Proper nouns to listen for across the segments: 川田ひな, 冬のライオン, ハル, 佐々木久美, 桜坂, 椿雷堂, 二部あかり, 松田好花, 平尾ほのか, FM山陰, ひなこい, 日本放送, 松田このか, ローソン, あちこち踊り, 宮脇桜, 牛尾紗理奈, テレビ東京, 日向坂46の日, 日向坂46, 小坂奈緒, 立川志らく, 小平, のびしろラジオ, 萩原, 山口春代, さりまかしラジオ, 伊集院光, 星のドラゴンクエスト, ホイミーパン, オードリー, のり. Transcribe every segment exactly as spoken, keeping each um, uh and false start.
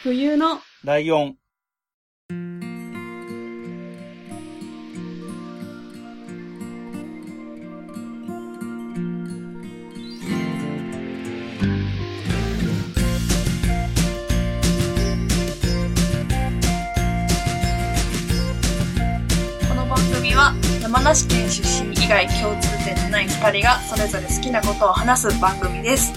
冬のライオン。山梨県出身以外共通点のないふたりがそれぞれ好きなことを話す番組です。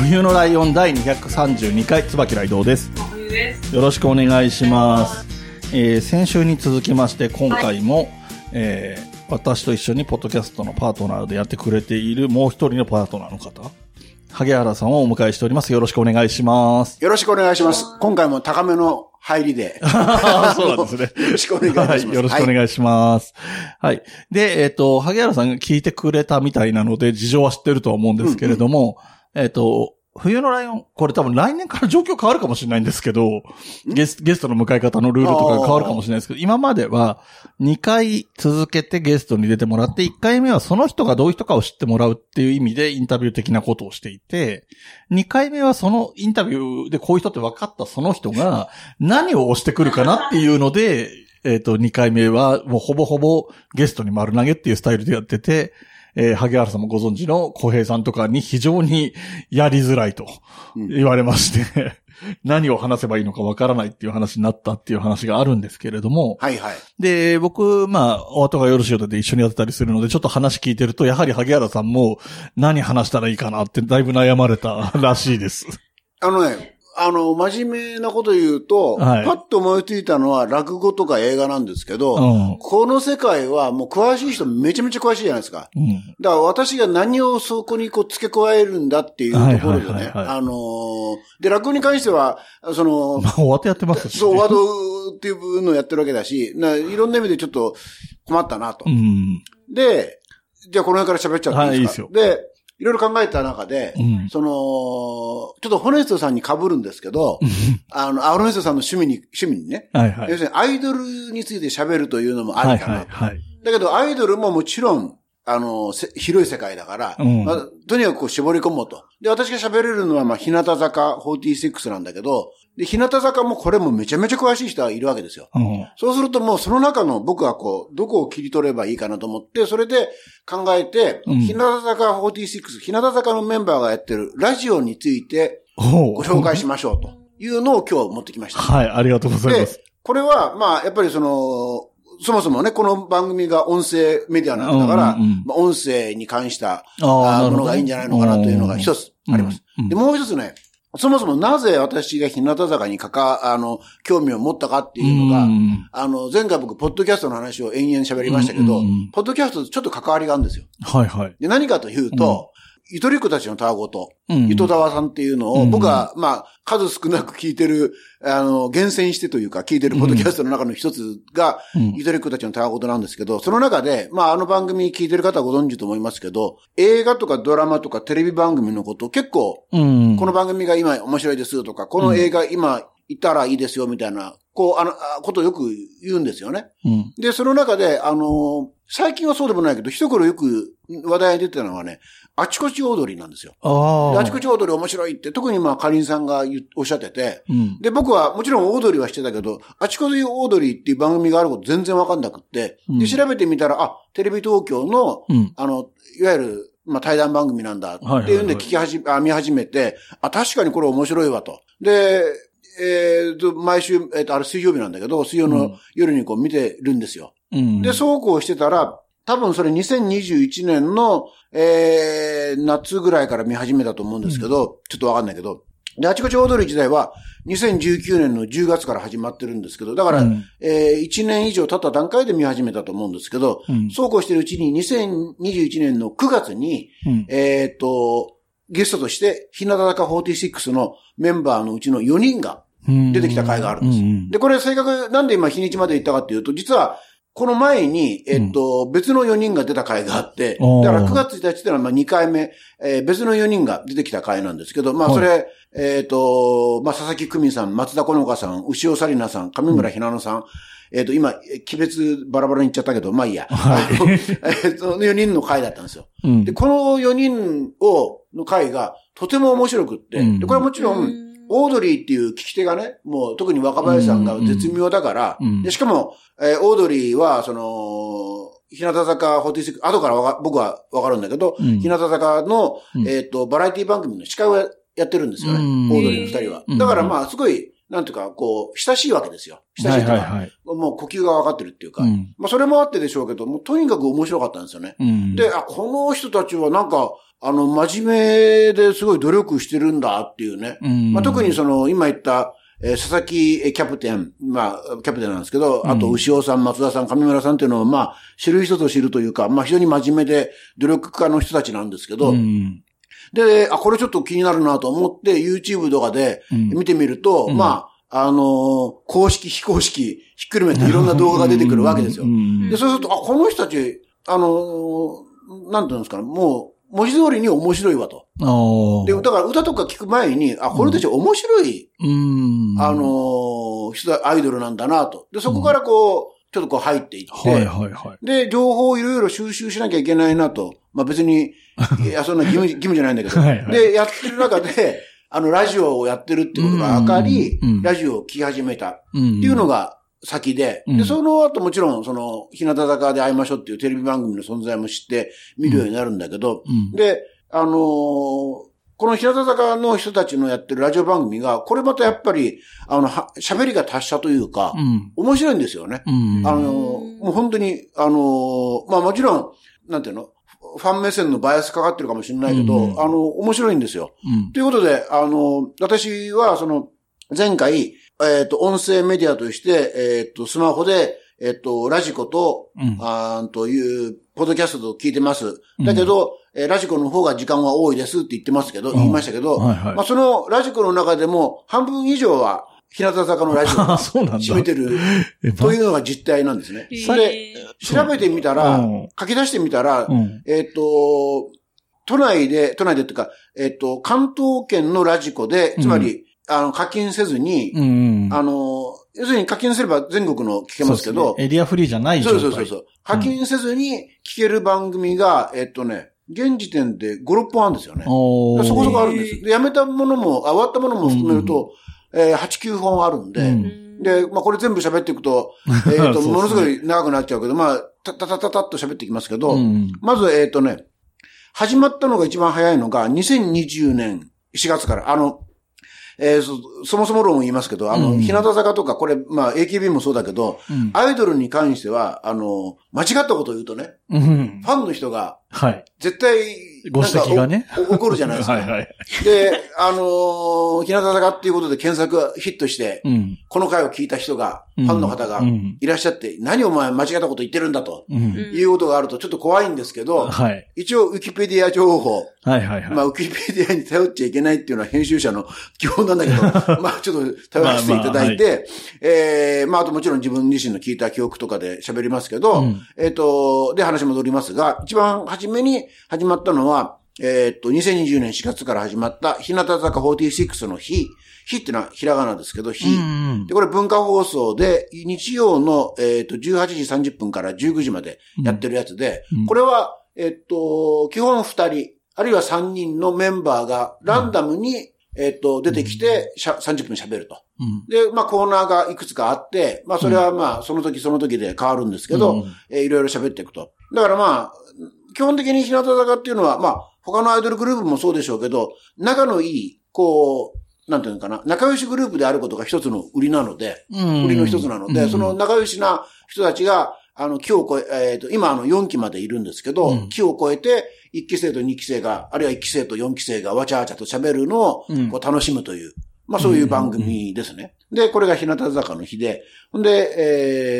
冬のライオンだいにひゃくさんじゅうにかい、椿雷堂です。冬です、よろしくお願いします。えー、先週に続きまして今回も、はい、えー、私と一緒にポッドキャストのパートナーでやってくれているもう一人のパートナーの方、萩原さんをお迎えしております。よろしくお願いします。よろしくお願いします。今回も高めの入りで。そうなんですね。よろしくお願いします。はい、よろしくお願いします。はい。はい、で、えっ、ー、と、萩原さんが聞いてくれたみたいなので、事情は知ってるとは思うんですけれども、うんうん、えっ、ー、と、冬のライオン、これ多分来年から状況変わるかもしれないんですけど、ゲス、ゲストの迎え方のルールとかが変わるかもしれないですけど、今まではにかい続けてゲストに出てもらって、いっかいめはその人がどういう人かを知ってもらうっていう意味でインタビュー的なことをしていて、にかいめはそのインタビューでこういう人って分かったその人が何を押してくるかなっていうので、えっと、にかいめはもうほぼほぼゲストに丸投げっていうスタイルでやってて、えー、萩原さんもご存知の小平さんとかに非常にやりづらいと言われまして、うん、何を話せばいいのかわからないっていう話になったっていう話があるんですけれども、はいはい。で、僕、まあ、お後がよろしいようで一緒にやってたりするので、ちょっと話聞いてると、やはり萩原さんも何話したらいいかなってだいぶ悩まれたらしいです。あのね、あの、真面目なこと言うと、はい、パッと思いついたのは落語とか映画なんですけど、うん、この世界はもう詳しい人めちゃめちゃ詳しいじゃないですか。うん、だから私が何をそこにこう付け加えるんだっていうところでね、はいはいはいはい、あのー、で、落語に関しては、その、まあ、ワードやってますし、そう、ワードっていうのをやってるわけだし、いろんな意味でちょっと困ったなと。うん、で、じゃあこの辺から喋っちゃっていいですか。はい、いいですよ。で、いろいろ考えた中で、うん、その、ちょっとホネストさんに被るんですけど、あの、ホネストさんの趣味に、趣味にね、はいはい、要するにアイドルについて喋るというのもありかなと、はいはいはい。だけどアイドルももちろん、あの、広い世界だから、うんまあ、とにかくこう絞り込もうと。で、私が喋れるのは、まあ、日向坂よんじゅうろくなんだけど、で、日向坂もこれもめちゃめちゃ詳しい人はいるわけですよ。うん、そうするともうその中の僕はこう、どこを切り取ればいいかなと思って、それで考えて、うん、日向坂よんじゅうろく、日向坂のメンバーがやってるラジオについてご紹介しましょうというのを今日持ってきました。はい、ありがとうございます。で、これはまあ、やっぱりその、そもそもね、この番組が音声メディアなんだから、うんうんうんまあ、音声に関したものがいいんじゃないのかなというのが一つあります。うんうん、で、もう一つね、そもそもなぜ私が日向坂にかか、あの、興味を持ったかっていうのが、うん、あの、前回僕、ポッドキャストの話を延々喋りましたけど、うんうんうん、ポッドキャストとちょっと関わりがあるんですよ。はいはい。で、何かというと、うん、ゆとりっ子たちのたわごと、ゆとたわさんっていうのを、うん、僕は、まあ、数少なく聞いてる、あの、厳選してというか、聞いてるポッドキャストの中の一つが、うん、ゆとりっ子たちのたわごとなんですけど、その中で、まあ、あの番組聞いてる方はご存知と思いますけど、映画とかドラマとかテレビ番組のこと、結構、うん、この番組が今面白いですとか、この映画今いたらいいですよみたいな、こう、あの、ことをよく言うんですよね。うん、で、その中で、あの、最近はそうでもないけど、一頃よく話題に出てたのはね、あちこち踊りなんですよ。あ, あちこち踊り面白いって、特にまあ、かりんさんがおっしゃってて、うん、で、僕僕はもちろんオードリーはしてたけど、あちこちオードリーっていう番組があること全然わかんなくって、で調べてみたら、あ、テレビ東京の、うん、あの、いわゆる、まあ、対談番組なんだっていうんで聞きはじ、はいはいはい、あ見始めて、あ、確かにこれ面白いわと。で、えっ、ー、と、毎週、えっ、ー、と、あれ水曜日なんだけど、水曜の夜にこう見てるんですよ。うん、で、そうこうしてたら、多分それにせんにじゅういちねんの、えー、夏ぐらいから見始めたと思うんですけど、うん、ちょっとわかんないけど、で、あちこち踊り時代はにせんじゅうきゅうねんのじゅうがつから始まってるんですけど、だから、うんえー、いちねん以上経った段階で見始めたと思うんですけど、うん、そうこうしてるうちににせんにじゅういちねんのくがつに、うん、えっと、ゲストとして日向坂よんじゅうろくのメンバーのうちのよにんが出てきた回があるんです。うんうん、で、これ正確、なんで今日にちまで行ったかっていうと、実は、この前に、えっと、うん、別のよにんが出た回があって、だからくがつついたちってのはまあにかいめ、えー、別のよにんが出てきた回なんですけど、まあそれ、はい、えっと、まあ佐々木久美さん、松田好花さん、牛尾紗理奈さん、上村ひなのさん、えっと、今、鬼別バラバラに行っちゃったけど、まあいいや。はい、えっと、よにんの回だったんですよ。うん、で、このよにんを、の回がとても面白くって、でこれはもちろん、オードリーっていう聞き手がね、もう特に若林さんが絶妙だから、うんうん、でしかも、えー、オードリーは、その、日向坂よんじゅうろく、後からわか僕はわかるんだけど、うん、日向坂の、うん、えっと、バラエティ番組の司会をやってるんですよね、うん、オードリーの二人は。だからまあ、すごい、なんていうか、こう、親しいわけですよ。親しいから、はいはいはい、もう呼吸がわかってるっていうか、うん、まあ、それもあってでしょうけど、もうとにかく面白かったんですよね。うん、で、あ、この人たちはなんか、あの、真面目ですごい努力してるんだっていうね。うん、まあ、特にその、今言った、えー、佐々木キャプテン、まあ、キャプテンなんですけど、あと、牛尾さん、松田さん、上村さんっていうのは、まあ、知る人と知るというか、まあ、非常に真面目で努力家の人たちなんですけど、うん、で、あ、これちょっと気になるなと思って、YouTube とかで見てみると、うん、まあ、あのー、公式、非公式、ひっくるめていろんな動画が出てくるわけですよ。で、そうすると、あ、この人たち、あのー、なんていうんですかね、もう、文字通りに面白いわと。で、だから歌とか聞く前に、あ、これたち面白い、うん、あのー、人、アイドルなんだなと。で、そこからこう、うん、ちょっとこう入っていって、はいはいはい、で、情報をいろいろ収集しなきゃいけないなと。まあ別に、いや、そんな義務、義務じゃないんだけど。はいはい、で、やってる中で、あの、ラジオをやってるってことが分かり、うん、ラジオを聴き始めたっていうのが、うん先で、で、その後もちろん、その、日向坂で会いましょうっていうテレビ番組の存在も知って見るようになるんだけど、うん、で、あのー、この日向坂の人たちのやってるラジオ番組が、これまたやっぱり、あの、喋りが達者というか、うん、面白いんですよね。うん、あのー、もう本当に、あのー、まあもちろん、なんていうの、ファン目線のバイアスかかってるかもしれないけど、うん、あの、面白いんですよ。うん、ということで、あのー、私は、その、前回、えっ、ー、と、音声メディアとして、えっ、ー、と、スマホで、えっ、ー、と、ラジコと、うん、あーという、ポッドキャストを聞いてます。だけど、うんえー、ラジコの方が時間は多いですって言ってますけど、うん、言いましたけど、はいはいまあ、そのラジコの中でも、半分以上は、日向坂のラジオを占めてるというのが実態なんですね。それ、調べてみたら、うん、書き出してみたら、うん、えっ、ー、と、都内で、都内でっていうか、えっ、ー、と、関東圏のラジコで、つまり、うんあの、課金せずに、うんうん、あの、要するに課金すれば全国の聞けますけど、ね、エリアフリーじゃない状態。そうそうそう。課金せずに聞ける番組が、うん、えっとね、現時点でご、ろっぽんあるんですよね。そこそこあるんです。で、やめたものも、終わったものも含めると、うんうんえー、はち、きゅうほんあるんで、うん、で、まあ、これ全部喋っていくと、えー、っと、ものすごい長くなっちゃうけど、まあ、たたたたたっと喋っていきますけど、うん、まず、えー、っとね、始まったのが一番早いのが、にせんにじゅうねんしがつから、あの、えー、そ, そもそも論を言いますけど、あの、うん、日向坂とか、これ、まあ、エーケービー もそうだけど、うん、アイドルに関しては、あの、間違ったことを言うとね、うん、ファンの人が、はい。絶対、ご指摘がね。起こるじゃないですか。はいはい。で、あのー、日向坂っていうことで検索ヒットして、うん、この回を聞いた人が、うん、ファンの方がいらっしゃって、うん、何お前間違ったこと言ってるんだと、うん、いうことがあるとちょっと怖いんですけど、うん、一応ウィキペディア情報、はいはいはい。まあ、ウィキペディアに頼っちゃいけないっていうのは編集者の基本なんだけど、まあ、ちょっと頼らせていただいて、まあまあはい、えー、まあ、あともちろん自分自身の聞いた記憶とかで喋りますけど、うん、えっと、で話戻りますが、一番初めに始まったのは、えー、っと、にせんにじゅうねんしがつから始まった、日向坂よんじゅうろくの日。日ってのはひらがなですけど、日。うんうん、で、これ文化放送で、日曜の、えー、っと、じゅうはちじさんじゅっぷんからじゅうくじまでやってるやつで、うん、これは、えー、っと、基本ふたり、あるいはさんにんのメンバーがランダムに、うんえっと、出てきて、さんじゅっぷん喋ると、うん。で、まあコーナーがいくつかあって、まあそれはまあその時その時で変わるんですけど、うんえー、いろいろ喋っていくと。だからまあ、基本的に日向坂っていうのは、まあ他のアイドルグループもそうでしょうけど、仲のいい、こう、なんていうのかな、仲良しグループであることが一つの売りなので、うん、売りの一つなので、うん、その仲良しな人たちが、あの、期を超え、えっと、今あのよんきまでいるんですけど、うん、期を超えて、いっき生とにき生が、あるいはいっき生とよんき生がわちゃわちゃと喋るのをこう楽しむという、うん、まあそういう番組ですね。うんうんうん、で、これが日向坂の日で、で、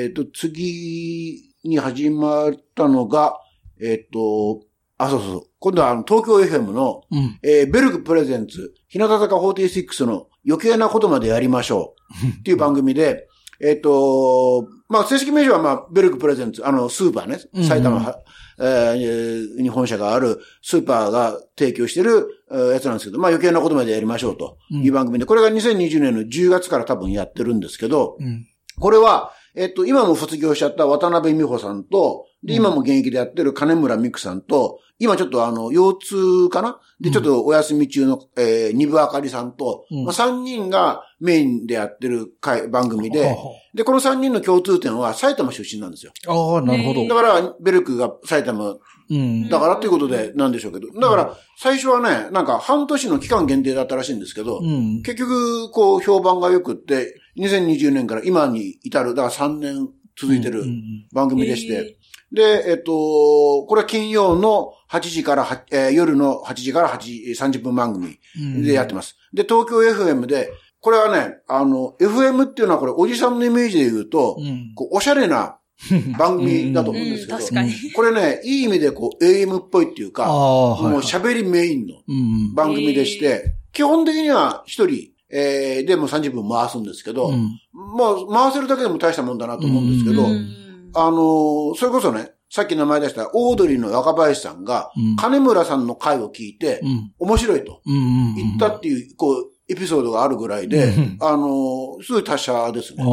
えっと、次に始まったのが、えっと、あ、そうそうそう、今度はあの東京 エフエム の、うんえー、ベルグプレゼンツ、日向坂よんじゅうろくの余計なことまでやりましょうっていう番組で、えっと、まあ、正式名称は、まあ、ベルグプレゼンツ、あの、スーパーね、埼玉、うんうんえー、に本社があるスーパーが提供してるやつなんですけど、まあ、余計なことまでやりましょうという番組で、これがにせんにじゅうねんのじゅうがつから多分やってるんですけど、うん、これは、えっと、今も卒業しちゃった渡辺美穂さんと、で、今も現役でやってる金村美久さんと、今ちょっとあの、腰痛かなで、ちょっとお休み中の、えー、二部あかりさんと、うん、まあ、三人がメインでやってる回、番組で、で、この三人の共通点は埼玉出身なんですよ。ああ、なるほど。だから、ベルクが埼玉、うん、だからということでなんでしょうけど、だから、最初はね、なんか半年の期間限定だったらしいんですけど、うん、結局、こう、評判が良くって、にせんにじゅうねんから今に至る、だからさんねん続いてる番組でして、うんうんうん、えーで、えっと、これは金曜のはちじからはち、えー、夜のはちじからはちじさんじゅっぷん番組でやってます。で、東京 エフエム で、これはね、あの、エフエム っていうのはこれおじさんのイメージで言うと、うん、こうおしゃれな番組だと思うんですけど、うんうん、確かにこれね、いい意味でこう エーエム っぽいっていうか、もう喋りメインの番組でして、はいはい、基本的には一人、えー、でもさんじゅっぷん回すんですけど、うん、まあ、回せるだけでも大したもんだなと思うんですけど、うんうんあの、それこそね、さっき名前出したオードリーの若林さんが、金村さんの回を聞いて、面白いと言ったっていう、こう、エピソードがあるぐらいで、あの、すごい他者ですね。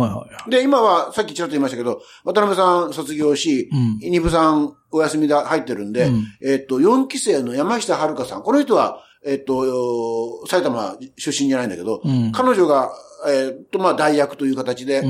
で、今は、さっきちらっと言いましたけど、渡辺さん卒業し、二部さんお休みで入ってるんで、えっと、よんき生の山下遥さん、この人は、えっと、埼玉出身じゃないんだけど、彼女が、えっと、まあ、代役という形で、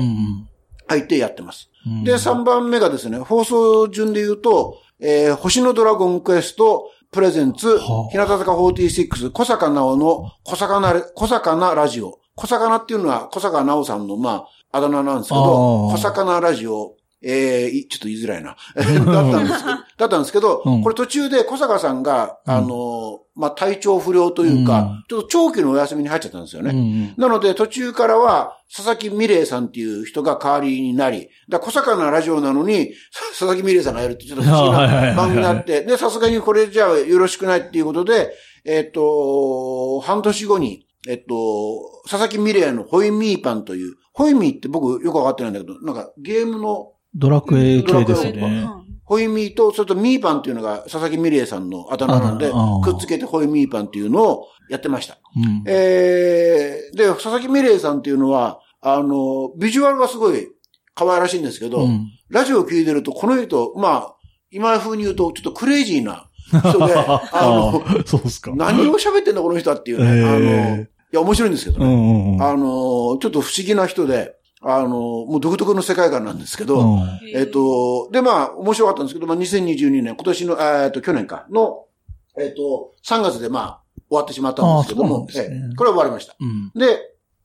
入ってやってます。で、さんばんめがですね、放送順で言うと、えー、星のドラゴンクエスト、プレゼンツ、日向坂よんじゅうろく、小坂奈緒の小坂な、小坂なラジオ。小坂なっていうのは小坂奈緒さんの、まあ、あだ名なんですけど、小坂なラジオ、えー、ちょっと言いづらいな。だったんですけど、だったんですけど、うん、これ途中で小坂さんが、あのー、まあ、体調不良というか、うん、ちょっと長期のお休みに入っちゃったんですよね。うん、なので途中からは、佐々木美玲さんっていう人が代わりになり、だ小坂なラジオなのに、佐々木美玲さんがやるってちょっと不思議な番組になって、で、さすがにこれじゃあよろしくないっていうことで、えっと、半年後に、えっと、佐々木美玲のホイミーパンという、ホイミーって僕よくわかってないんだけど、なんかゲームの、ドラクエ系ですね。ホイミーと、それとミーパンっていうのが佐々木美玲さんの頭なんで、くっつけてホイミーパンっていうのをやってました。うん、えー、で、佐々木美玲さんっていうのは、あの、ビジュアルがすごい可愛らしいんですけど、うん、ラジオを聞いてると、この人、まあ、今風に言うと、ちょっとクレイジーな人で、あの、そうですか。何を喋ってんだこの人はっていうね、えー、あの、いや、面白いんですけどね、うんうんうん。あの、ちょっと不思議な人で、あの、もう独特の世界観なんですけど、うん、えっと、で、まあ、面白かったんですけど、まあ、にせんにじゅうにねん、今年の、えっと、去年か、の、えっと、さんがつで、まあ、終わってしまったんですけども、ねええ、これは終わりました。うん、で、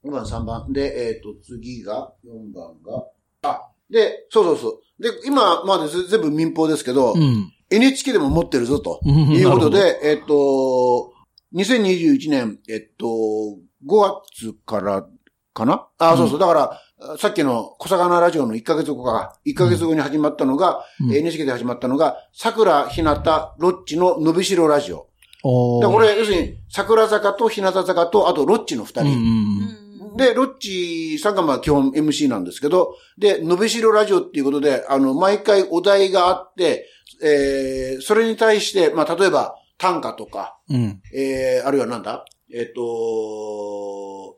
にばん、さんばん、で、えっと、次が、よんばんが、あ、で、そうそうそう。で、今まで全部民放ですけど、うん、エヌエイチケー でも持ってるぞ、ということで、えっと、にせんにじゅういちねん、えっと、ごがつから、かなあ、うん、そうそう。だから、さっきの小坂なラジオのいっかげつごか、いっかげつごに始まったのが、うん、エヌエイチケー で始まったのが、桜、日向、ロッチののびしろラジオ。おー。で、これ、要するに、桜坂と日向坂と、あとロッチの二人。うん、で、ロッチさんがまあ基本 エムシー なんですけど、で、のびしろラジオっていうことで、あの、毎回お題があって、えー、それに対して、まあ、例えば、短歌とか、うん、えー、あるいはなんだえっ、ー、とー、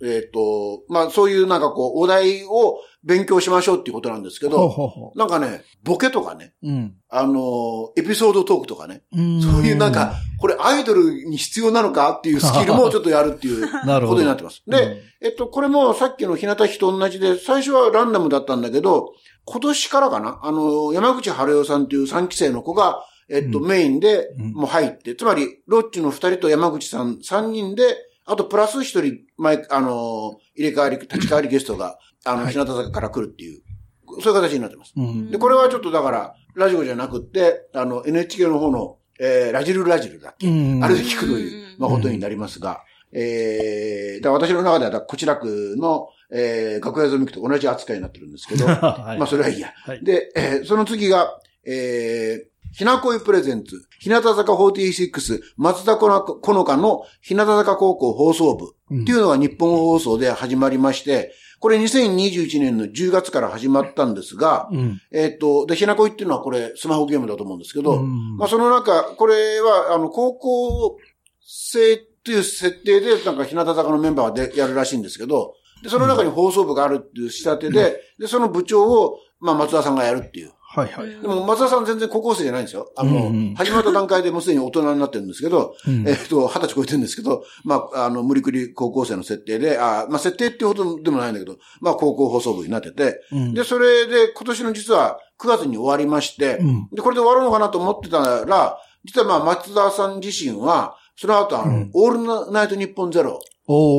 えっと、まあ、そういうなんかこう、お題を勉強しましょうっていうことなんですけど、ほうほうほうなんかね、ボケとかね、うん、あの、エピソードトークとかね、そういうなんか、これアイドルに必要なのかっていうスキルもちょっとやるっていうことになってます。で、うん、えっと、これもさっきの日向日と同じで、最初はランダムだったんだけど、今年からかな、あの、山口春代さんっていうさんき生の子が、えっと、うん、メインでもう入って、つまり、ロッチのふたりと山口さんさんにんで、あと、プラス一人、前、あのー、入れ替わり、立ち替わりゲストが、あの、日向坂から来るっていう、はい、そういう形になってます、うん。で、これはちょっとだから、ラジオじゃなくって、あの、エヌエイチケー の方の、えー、ラジルラジルだっけ、うん、あれで聞くという、まあ、ことになりますが、うん、えー、だ私の中では、こちら区の、えー、楽屋ゾミックと同じ扱いになってるんですけど、はい、まあ、それはいいや。はい、で、えー、その次が、えー、ひなこいプレゼンツ、日向坂よんじゅうろく、松田このかの日向坂高校放送部っていうのが日本放送で始まりまして、これにせんにじゅういちねんのじゅうがつから始まったんですが、うん、えっと、で、ひなこいっていうのはこれスマホゲームだと思うんですけど、うん、まあその中、これはあの高校生っていう設定でなんか日向坂のメンバーでやるらしいんですけど、で、その中に放送部があるっていう仕立てで、で、その部長をまあ松田さんがやるっていう。はいはい。でも松田さん全然高校生じゃないんですよ。あの、うんうん、始まった段階でもうすでに大人になってるんですけど、うん、えー、っと、はたち超えてるんですけど、まあ、あの、無理くり高校生の設定で、あまあ、設定っていうほどでもないんだけど、まあ、高校放送部になってて、うん、で、それで今年の実はくがつに終わりまして、うん、で、これで終わるのかなと思ってたら、実はまあ、松田さん自身は、その後あの、うん、オールナイトニッポンゼロ。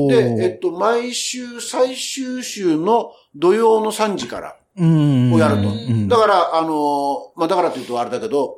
で、えっと、毎週、最終週の土曜のさんじから、をやると。だから、あの、まあ、だからというとあれだけど、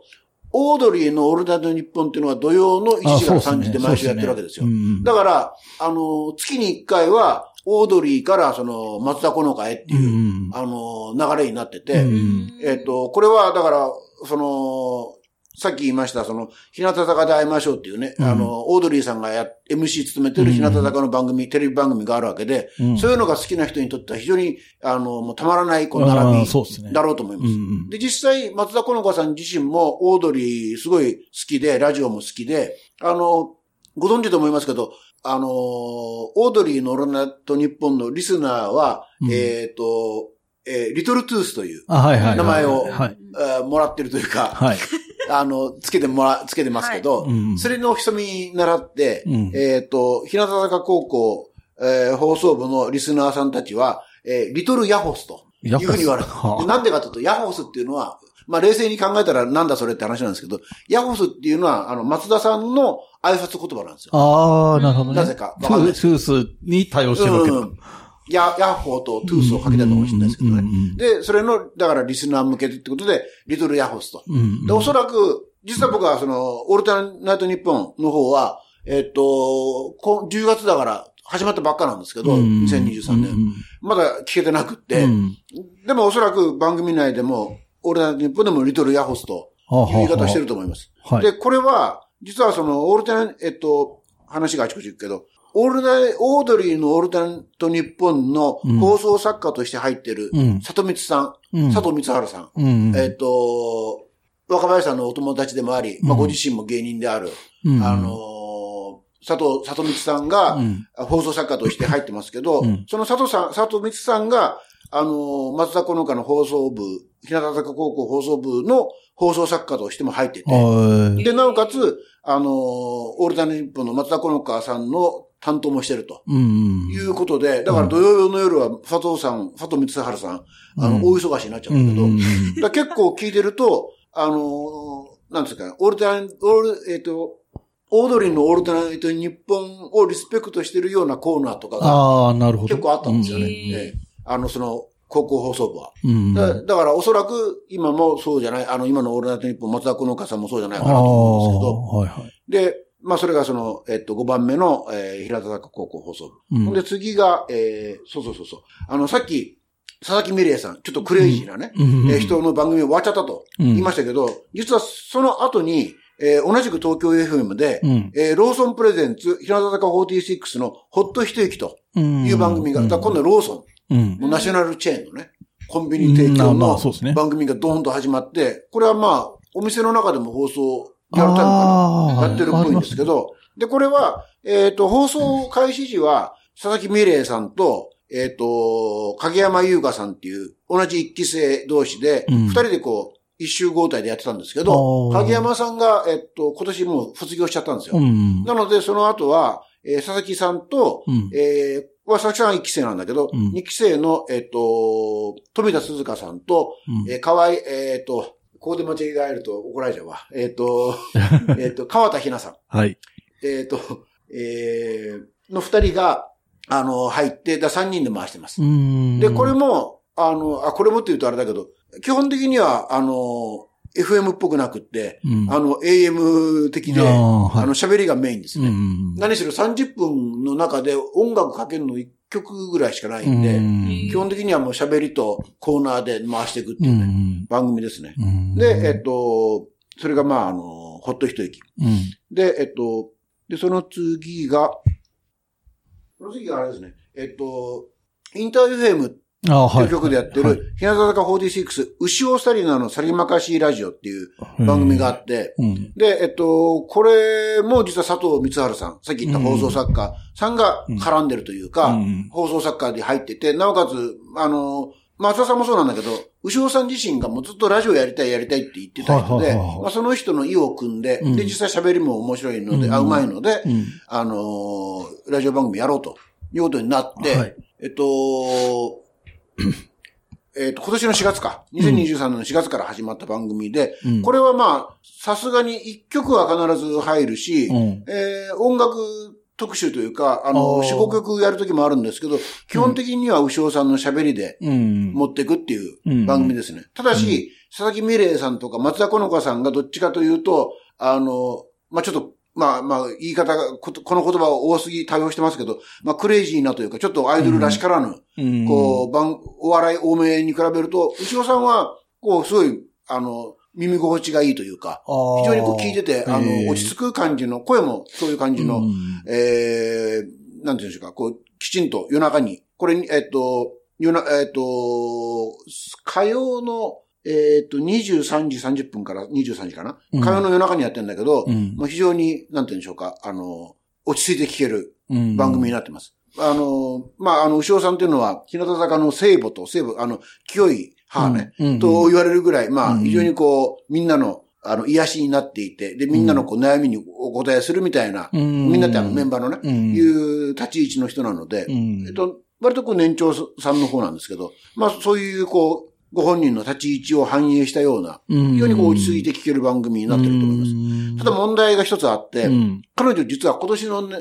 オードリーのオールナイトニッポンっていうのは土曜のいちじからさんじで毎週やってるわけですよ。ああ、そうですね、そうですね。だから、あの、月にいっかいは、オードリーからその松田好花へっていう、うん、あの、流れになってて、うん、えっと、これはだから、その、さっき言いました、その、日向坂で会いましょうっていうね、うん、あの、オードリーさんがや エムシー 務めてる日向坂の番組、うん、テレビ番組があるわけで、うん、そういうのが好きな人にとっては非常に、あの、もうたまらない、こう、並びだろうと思います。で、ね、うん、で、実際、松田好花さん自身も、オードリーすごい好きで、ラジオも好きで、あの、ご存知と思いますけど、あの、オードリーのオールナイトニッポンのリスナーは、うん、えっと、えー、リトルトゥースという名前をもらってるというか、はい、あの、つけてもら、つけてますけど、はい、うん、それのひそみ習って、うん、えっと、日向坂高校、えー、放送部のリスナーさんたちは、えー、リトルヤホスというふうに言われる。なんでかというと、ヤホスっていうのは、まあ、冷静に考えたらなんだそれって話なんですけど、ヤホスっていうのは、あの、松田さんの挨拶言葉なんですよ。ああ、なるほどね。なぜか。トゥースに対応してるわけだ。うん、ヤッホーとトゥースをかけたかもしれないですけどね。で、それの、だからリスナー向けってことで、リトルヤホスと。うんうん、で、おそらく、実は僕はその、オールナイトニッポンの方は、えっと、じゅうがつだから始まったばっかなんですけど、うんうん、にせんにじゅうさんねん。うんうん、まだ聞けてなくって、うん、でもおそらく番組内でも、オールナイトニッポンでもリトルヤホスという言い方してると思います。ははは、で、これは、実はその、オールナイト、えっと、話があちこち行くけど、オールナイ、オードリーのオールナイトニッポンの放送作家として入ってる、里光さん、うん、佐藤光春さん、うん、えっと、若林さんのお友達でもあり、うん、まあ、ご自身も芸人である、うん、あのー、佐藤、里光さんが放送作家として入ってますけど、うん、その佐藤さん、佐藤光さんが、あのー、松田好花の放送部、日向坂高校放送部の放送作家としても入ってて、で、なおかつ、あのー、オールナイトニッポンの松田好花さんの担当もしてると。いうことで、うんうん、だから土曜の夜は佐藤さん、佐藤光春さん、あの、うん、大忙しになっちゃうんだけど、うんうん、だ結構聞いてると、あのー、なんですかね、オールタイ、オール、えっと、オードリーのオールタイと日本をリスペクトしてるようなコーナーとかが、結構あったんですよね。ね、あの、その、高校放送部は。うん、だ, だからおそらく今もそうじゃない、あの、今のオールナイトニッポン松田好花さんもそうじゃないかなと思うんですけど、はいはい、で、まあ、それがその、えっと、ごばんめの、えー、平田坂高校放送部。うん、で、次が、えー、そうそうそうそう。あの、さっき、佐々木美玲さん、ちょっとクレイジーなね、うんえー、人の番組終わっちゃったと言いましたけど、うん、実はその後に、えー、同じく東京 エフエム で、うんえー、ローソンプレゼンツ、平田坂よんじゅうろくのほっと一息という番組が、うん、だ今度はローソン、うん、もうナショナルチェーンのね、コンビニ提供の番組がドーンと始まって、これはまあ、お店の中でも放送、やるタイムかなやってるっぽいんですけど、で、これは、えっと、放送開始時は、佐々木美玲さんと、えっと、影山優香さんっていう、同じ一期生同士で、二、うん、人でこう、一周合体でやってたんですけど、影山さんが、えっと、今年もう卒業しちゃったんですよ。うん、なので、その後は、えー、佐々木さんと、うん、えー、ここは佐々木さんはいっき生なんだけど、うん、にき生の、えっと、富田鈴香さんと、うん、えー、河合、えっと、ここで間違えると怒られちゃうわ。えっと、えっと、川田ひなさん。はい。えっと、えー、の二人が、あの、入って、だ三人で回してます。で、これも、あの、あ、これもって言うとあれだけど、基本的には、あの、エフエム っぽくなくって、うん、あの、エーエム 的で、あの、喋りがメインですね。何しろさんじゅっぷんの中で音楽かけるのいっきょくぐらいしかないんで、ん基本的にはもう喋りとコーナーで回していくっていうね、う番組ですね。で、えっと、それがまあ、あの、ほっと一息。うん、で、えっと、で、その次が、その次があれですね、えっと、インターフェームっていう曲でやってる、日向坂よんじゅうろく、牛尾紗理奈のさりまかしラジオっていう番組があって、うん、で、えっと、これも実は佐藤光春さん、さっき言った放送作家、うんさんが絡んでるというか、うん、放送作家で入ってて、なおかつ、あの、松田さんもそうなんだけど、牛尾さん自身がもうずっとラジオやりたいやりたいって言ってた人で、はいはいはいまあ、その人の意を組んで、うん、で、実際喋りも面白いので、うん、あ、うまいので、うん、あのー、ラジオ番組やろうということになって、はい、えっと、えっと、今年のしがつか、にせんにじゅうさんねんのしがつから始まった番組で、うん、これはまあ、さすがにいっきょくは必ず入るし、うんえー、音楽、特集というか、あの、四国曲やるときもあるんですけど、基本的には牛尾さんの喋りで持っていくっていう番組ですね。うん、ただし、うん、佐々木美玲さんとか松田好花さんがどっちかというと、あの、まあ、ちょっと、まあ、まあ、言い方が、この言葉を多すぎ対応してますけど、まあ、クレイジーなというか、ちょっとアイドルらしからぬ、うん、こう、番、お笑い多めに比べると、牛尾さんは、こう、すごい、あの、耳心地がいいというか、非常にこう聞いてて、あの、落ち着く感じの、声もそういう感じの、うん、えー、なんていうんですか、こう、きちんと夜中に、これ、えっと、夜な、えっと、火曜の、えっと、にじゅうさんじさんじゅっぷんからにじゅうさんじかな、うん、火曜の夜中にやってるんだけど、うんまあ、非常に、なんていうんでしょうか、あの、落ち着いて聞ける番組になってます。うん、あの、まあ、あの、牛尾さんというのは、日向坂の聖母と聖母、あの、清い、母ね、うんうんうん、と言われるぐらい、まあ、非常にこう、みんなの、あの、癒しになっていて、で、みんなのこう、悩みにお答えするみたいな、うんうんうん、みんなってあの、メンバーのね、うん、いう立ち位置の人なので、うん、えっと、割とこう、年長さんの方なんですけど、まあ、そういうこう、ご本人の立ち位置を反映したような、非常にこう、落ち着いて聞ける番組になってると思います。うん、ただ問題が一つあって、うん、彼女実は今年のね、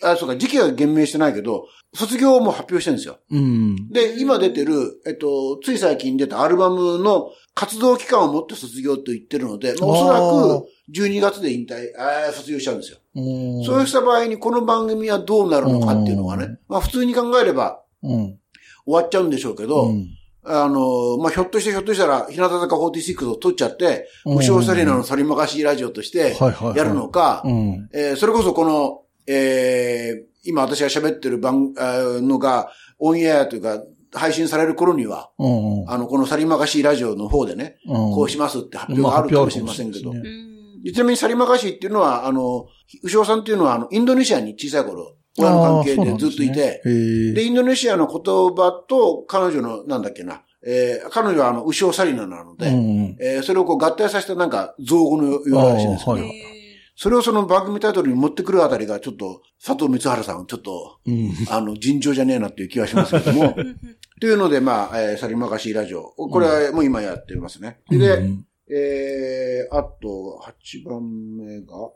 あ、そうか、時期は言明してないけど、卒業も発表してるんですよ。うん、で、今出てる、えっと、つい最近出たアルバムの活動期間をもって卒業と言ってるので、おそらくじゅうにがつで引退、あ卒業しちゃうんですよ。そうした場合にこの番組はどうなるのかっていうのがね、まあ普通に考えれば、終わっちゃうんでしょうけど、うんあの、まあ、ひょっとしてひょっとしたら、日向坂よんじゅうろくを取っちゃって、無償サリナのサリマガシラジオとしてやるのか、それこそこの、えー、今私が喋ってる番、のが、オンエアというか、配信される頃には、うんうん、あの、このサリマガシラジオの方でね、うん、こうしますって発表があるかもしれませんけど、まあね、ちなみにサリマガシっていうのは、あの、牛尾さんっていうのは、あの、インドネシアに小さい頃、親の関係でずっといて、で, で、インドネシアの言葉と彼女の、なんだっけな、えー、彼女はあの、牛尾サリナなので、うんうんえー、それをこう合体させたなんか、造語のような話ですけど、それをその番組タイトルに持ってくるあたりがちょっと、佐藤光原さん、ちょっと、うん、あの、尋常じゃねえなっていう気はしますけども、というので、まあ、えー、サリマガシラジオ。これはもう今やってますね。うん、で、うん、えー、あと、はちばんめが、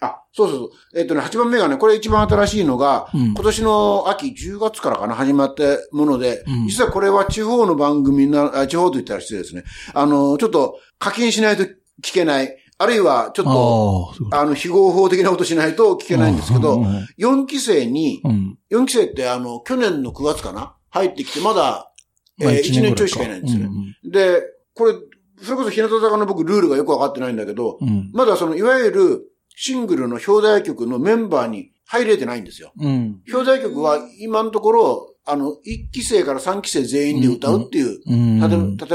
あ、そうそうそう。えっとね、はちばんめがね、これ一番新しいのが、うん、今年の秋じゅうがつからかな、始まったもので、うん、実はこれは地方の番組な、地方と言ったら失礼ですね。あの、ちょっと課金しないと聞けない、あるいは、ちょっと、あの、非合法的なことしないと聞けないんですけど、よんき生に、よんき生ってあの、去年のくがつかな入ってきて、まだ、えー、いちねんちょいしかいないんですよね。で、これ、それこそ日向坂の僕ルールがよくわかってないんだけど、まだその、いわゆるシングルの表題曲のメンバーに入れてないんですよ。表題曲は今のところ、あの、いっき生からさんき生全員で歌うっていう、建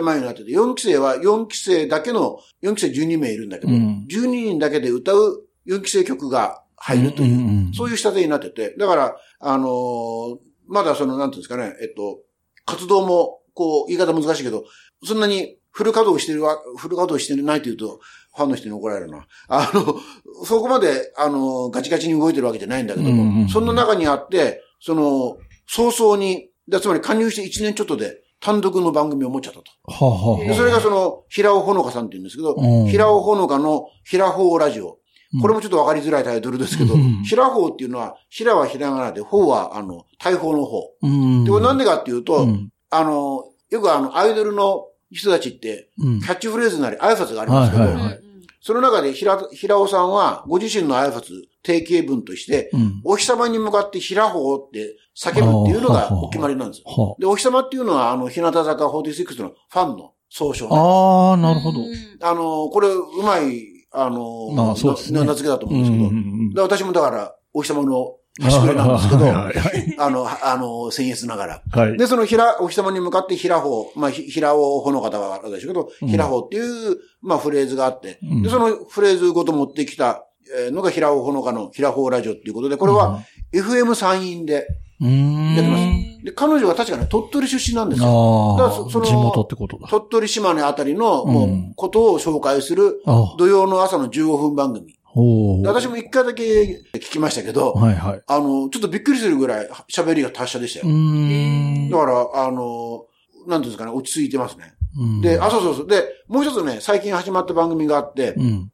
前になってて、よんき生はよんき生だけの、よんき生じゅうにめいいるんだけど、じゅうににんだけで歌うよんき生曲が入るという、そういう仕立てになってて、だから、あのー、まだその、なんていうんですかね、えっと、活動も、こう、言い方難しいけど、そんなにフル稼働してるわ、フル稼働してないというと、ファンの人に怒られるな。あの、そこまで、あの、ガチガチに動いてるわけじゃないんだけども、そんな中にあって、その、早々に、つまり加入していちねんちょっとで単独の番組を持っちゃったと。はあはあ、でそれがその、平尾ほのかさんって言うんですけど、うん、平尾ほのかの平方ラジオ。これもちょっとわかりづらいタイトルですけど、うん、平方っていうのは、平はひらがなで、方は、あの、大砲の方。うん、で、これなんでかっていうと、うん、あの、よくあの、アイドルの人たちって、キャッチフレーズなり挨拶がありますけど、うんはいはいはい、その中で平、平尾さんは、ご自身の挨拶、定型文として、うん、お日様に向かって平方って叫ぶっていうのがお決まりなんですよ。はははで、お日様っていうのは、あの、日向坂よんじゅうろくのファンの総称、ね。ああ、なるほど。あの、これ、うまい、あの、あそうですね、名付けだと思うんですけど、うんうんうん、で私もだから、お日様の端くれなんですけど、あの、あの、僭越ながら。はい、で、その平、お日様に向かって平方、まあ、平尾ほの方はあれでしょうけど、うん、平方っていう、まあ、フレーズがあって、うん、で、そのフレーズごと持ってきた、のが平尾ほのかの平方ラジオっていうことで、これは エフエム 山陰で、うーん。やってます。で、彼女は確かね、鳥取出身なんですよ。ああ。だからその、地元ってことだ。鳥取島根あたりの、もう、ことを紹介する、土曜の朝のじゅうごふん番組。おー。私も一回だけ聞きましたけど、はいはい。あの、ちょっとびっくりするぐらい喋りが達者でしたよ。うーん。だから、あの、なんていうんですかね、落ち着いてますね。うん、で、あ、そうそうそう。で、もう一つね、最近始まった番組があって、うん、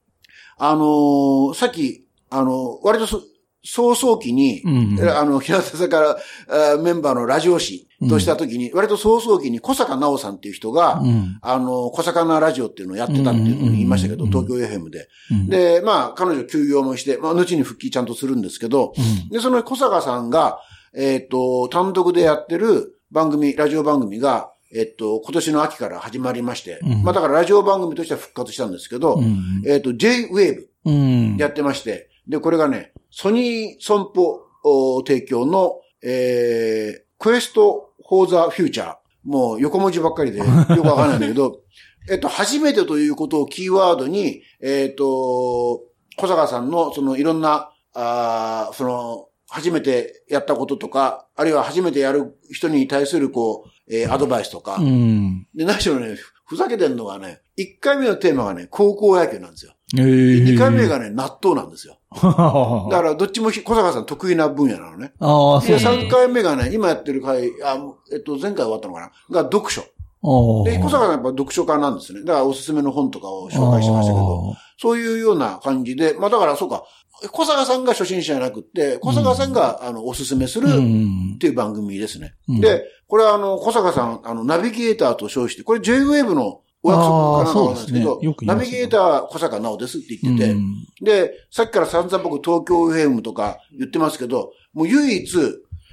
あのー、さっき、あのー、割とそ、早々期に、うんうん、あの、日向坂メンバーのラジオ誌としたときに、うん、割と早々期に小坂直さんっていう人が、うん、あの、小坂なラジオっていうのをやってたっていうのを言いましたけど、うんうんうん、東京 エフエム で、うん。で、まあ、彼女休業もして、まあ、後に復帰ちゃんとするんですけど、うん、で、その小坂さんが、えっと、単独でやってる番組、ラジオ番組が、えっと、今年の秋から始まりまして、うん、まあ、だからラジオ番組としては復活したんですけど、うん、えっと、J-Wave やってまして、で、これがね、ソニー損保提供の、えー、クエスト・フォー・ザ・フューチャー。もう横文字ばっかりでよくわかんないんだけど、えっと、初めてということをキーワードに、えっと、小坂さんのそのいろんな、あその、初めてやったこととか、あるいは初めてやる人に対するこう、えー、アドバイスとか。うん、で、何しろね、ふざけてんのがね、いっかいめのテーマがね、高校野球なんですよ。えー、にかいめがね、納豆なんですよ。だから、どっちも小坂さん得意な分野なのね。あで、さんかいめがね、今やってる回、あえっと、前回終わったのかなが、読書。で、小坂さんやっぱ読書家なんですね。だから、おすすめの本とかを紹介してましたけど、そういうような感じで、まあ、だから、そうか、小坂さんが初心者じゃなくって、小坂さんが、うん、あの、おすすめするっていう番組ですね。うん、で、これは、あの、小坂さん、あの、ナビゲーターと称して、これ J-Wave のお約束かなと思うんですけど、ね、ナビゲーター小坂直ですって言ってて、うん、で、さっきから散々僕東京 エフエム とか言ってますけど、もう唯一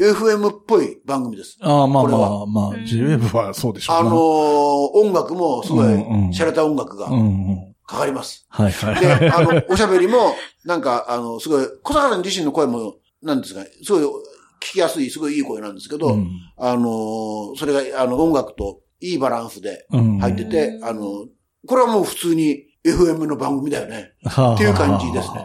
エフエム っぽい番組です。ああ、まあまあまあ、J-Wave はそうでしょうね。あのー、音楽もすごい、洒落た音楽がかかります。うんうん、はいはい。で、あの、おしゃべりも、なんか、あの、すごい、小坂さん自身の声も、なんですかね、すごい聞きやすい、すごいいい声なんですけど、うん、あのー、それが、あの、音楽と、いいバランスで入ってて、うん、あの、これはもう普通に エフエム の番組だよね。っていう感じですね。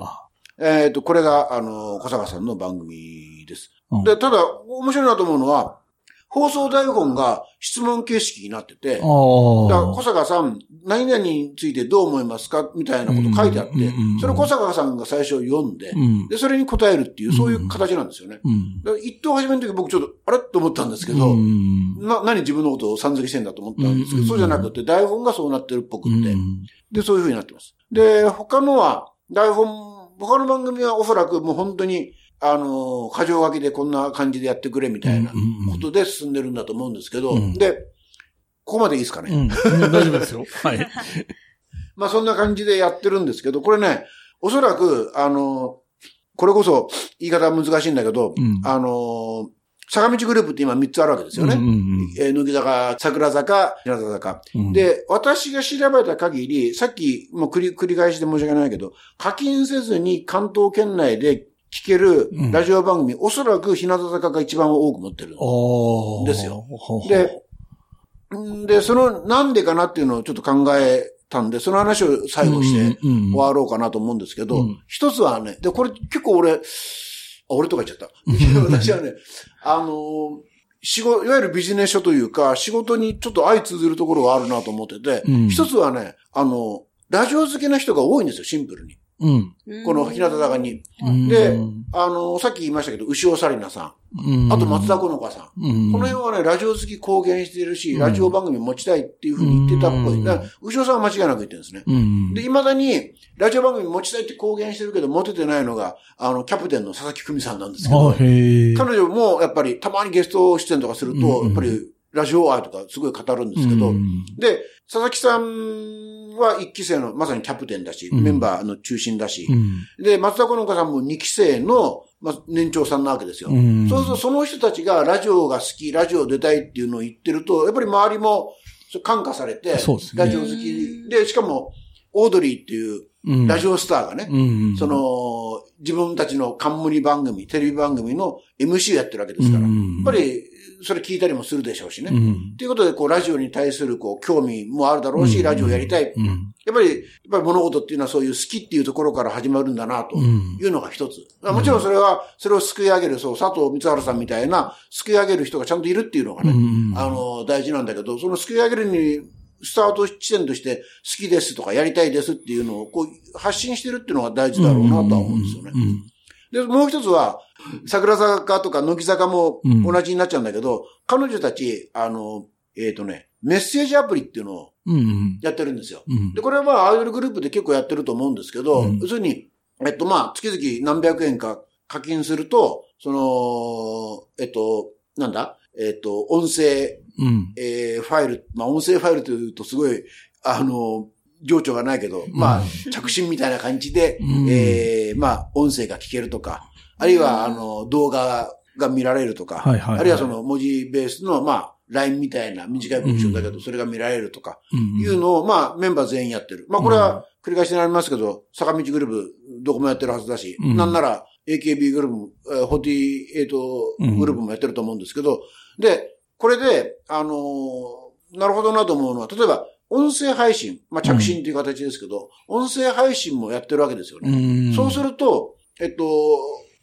えっと、これが、あの、小坂さんの番組です。うん、で、ただ、面白いなと思うのは、放送台本が質問形式になってて、だから小坂さん、何々についてどう思いますかみたいなこと書いてあって、うん、それを小坂さんが最初読んで、うん、で、それに答えるっていう、そういう形なんですよね。うん、だから一等始めの時僕ちょっと、あれと思ったんですけど、うん、な、何自分のことをさんずりしてんだと思ったんですけど、うん、そうじゃなくて台本がそうなってるっぽくって、うん、で、そういう風になってます。で、他のは、台本、他の番組はおそらくもう本当に、あの、過剰書きでこんな感じでやってくれみたいなことで進んでるんだと思うんですけど、うん、で、ここまでいいですかね。うん、大丈夫ですよ。はい。まあそんな感じでやってるんですけど、これね、おそらく、あの、これこそ言い方は難しいんだけど、うん、あの、坂道グループって今みっつあるわけですよね。うんうんうん、えー、乃木坂、桜坂、日向坂、うん。で、私が調べた限り、さっきもう繰り、繰り返しで申し訳ないけど、課金せずに関東圏内で聞けるラジオ番組、うん、おそらく日向坂が一番多く持ってるんですよ。で、で、そのなんでかなっていうのをちょっと考えたんで、その話を最後して終わろうかなと思うんですけど、うんうん、一つはね、で、これ結構俺、あ、俺とか言っちゃった。私はね、あのー、仕事、いわゆるビジネス書というか、仕事にちょっと相通ずるところがあるなと思ってて、うん、一つはね、あの、ラジオ好きな人が多いんですよ、シンプルに。うん、この日向坂に、うん。で、あの、さっき言いましたけど、牛尾紗理奈さん、うん。あと松田好花さん、うん。この辺はね、ラジオ好き公言しているし、うん、ラジオ番組持ちたいっていうふうに言ってたっぽい。だから牛尾さんは間違いなく言ってるんですね。うん、で、未だに、ラジオ番組持ちたいって公言してるけど、持ててないのが、あの、キャプテンの佐々木久美さんなんですけど、彼女もやっぱり、たまにゲスト出演とかすると、うん、やっぱり、ラジオ愛とかすごい語るんですけど、うん、で、佐々木さんはいっき生のまさにキャプテンだし、うん、メンバーの中心だし、うん、で、松田好花さんもにき生の、ま、年長さんなわけですよ、うん。そうするとその人たちがラジオが好き、ラジオ出たいっていうのを言ってると、やっぱり周りも感化されて、ね、ラジオ好きで、しかもオードリーっていう、うん、ラジオスターがね、うん、その、自分たちの冠番組、テレビ番組の エムシー やってるわけですから、うん、やっぱり、それ聞いたりもするでしょうしね。と、うん、いうことで、こう、ラジオに対する、こう、興味もあるだろうし、うん、ラジオやりたい、うん。やっぱり、やっぱり物事っていうのはそういう好きっていうところから始まるんだな、というのが一つ。うん、もちろんそれは、それを救い上げる、そう、佐藤光春さんみたいな、救い上げる人がちゃんといるっていうのがね、うん、あの、大事なんだけど、その救い上げるに、スタート地点として好きですとかやりたいですっていうのをこう発信してるっていうのが大事だろうなとは思うんですよね。で、もう一つは、桜坂とか乃木坂も同じになっちゃうんだけど、彼女たち、あの、えっとね、メッセージアプリっていうのをやってるんですよ。で、これはまあアイドルグループで結構やってると思うんですけど、要するに、えっとまあ月々何百円か課金すると、その、えっと、なんだえっと、音声、うんえー、ファイル、まあ、音声ファイルというとすごい、あの、情緒がないけど、まあ、着信みたいな感じで、うん、えー、まあ、音声が聞けるとか、あるいは、あの、動画が見られるとか、はいはいはい、あるいはその文字ベースの、まあ、ライン みたいな短い文章だけど、それが見られるとか、いうのを、まあ、メンバー全員やってる。まあ、これは繰り返しになりますけど、坂道グループ、どこもやってるはずだし、うん、なんなら、エーケービー グループも、よんじゅうはちグループもやってると思うんですけど、うん、で、これで、あのー、なるほどなと思うのは、例えば、音声配信、まあ、着信という形ですけど、うん、音声配信もやってるわけですよね。うん、そうすると、えっと、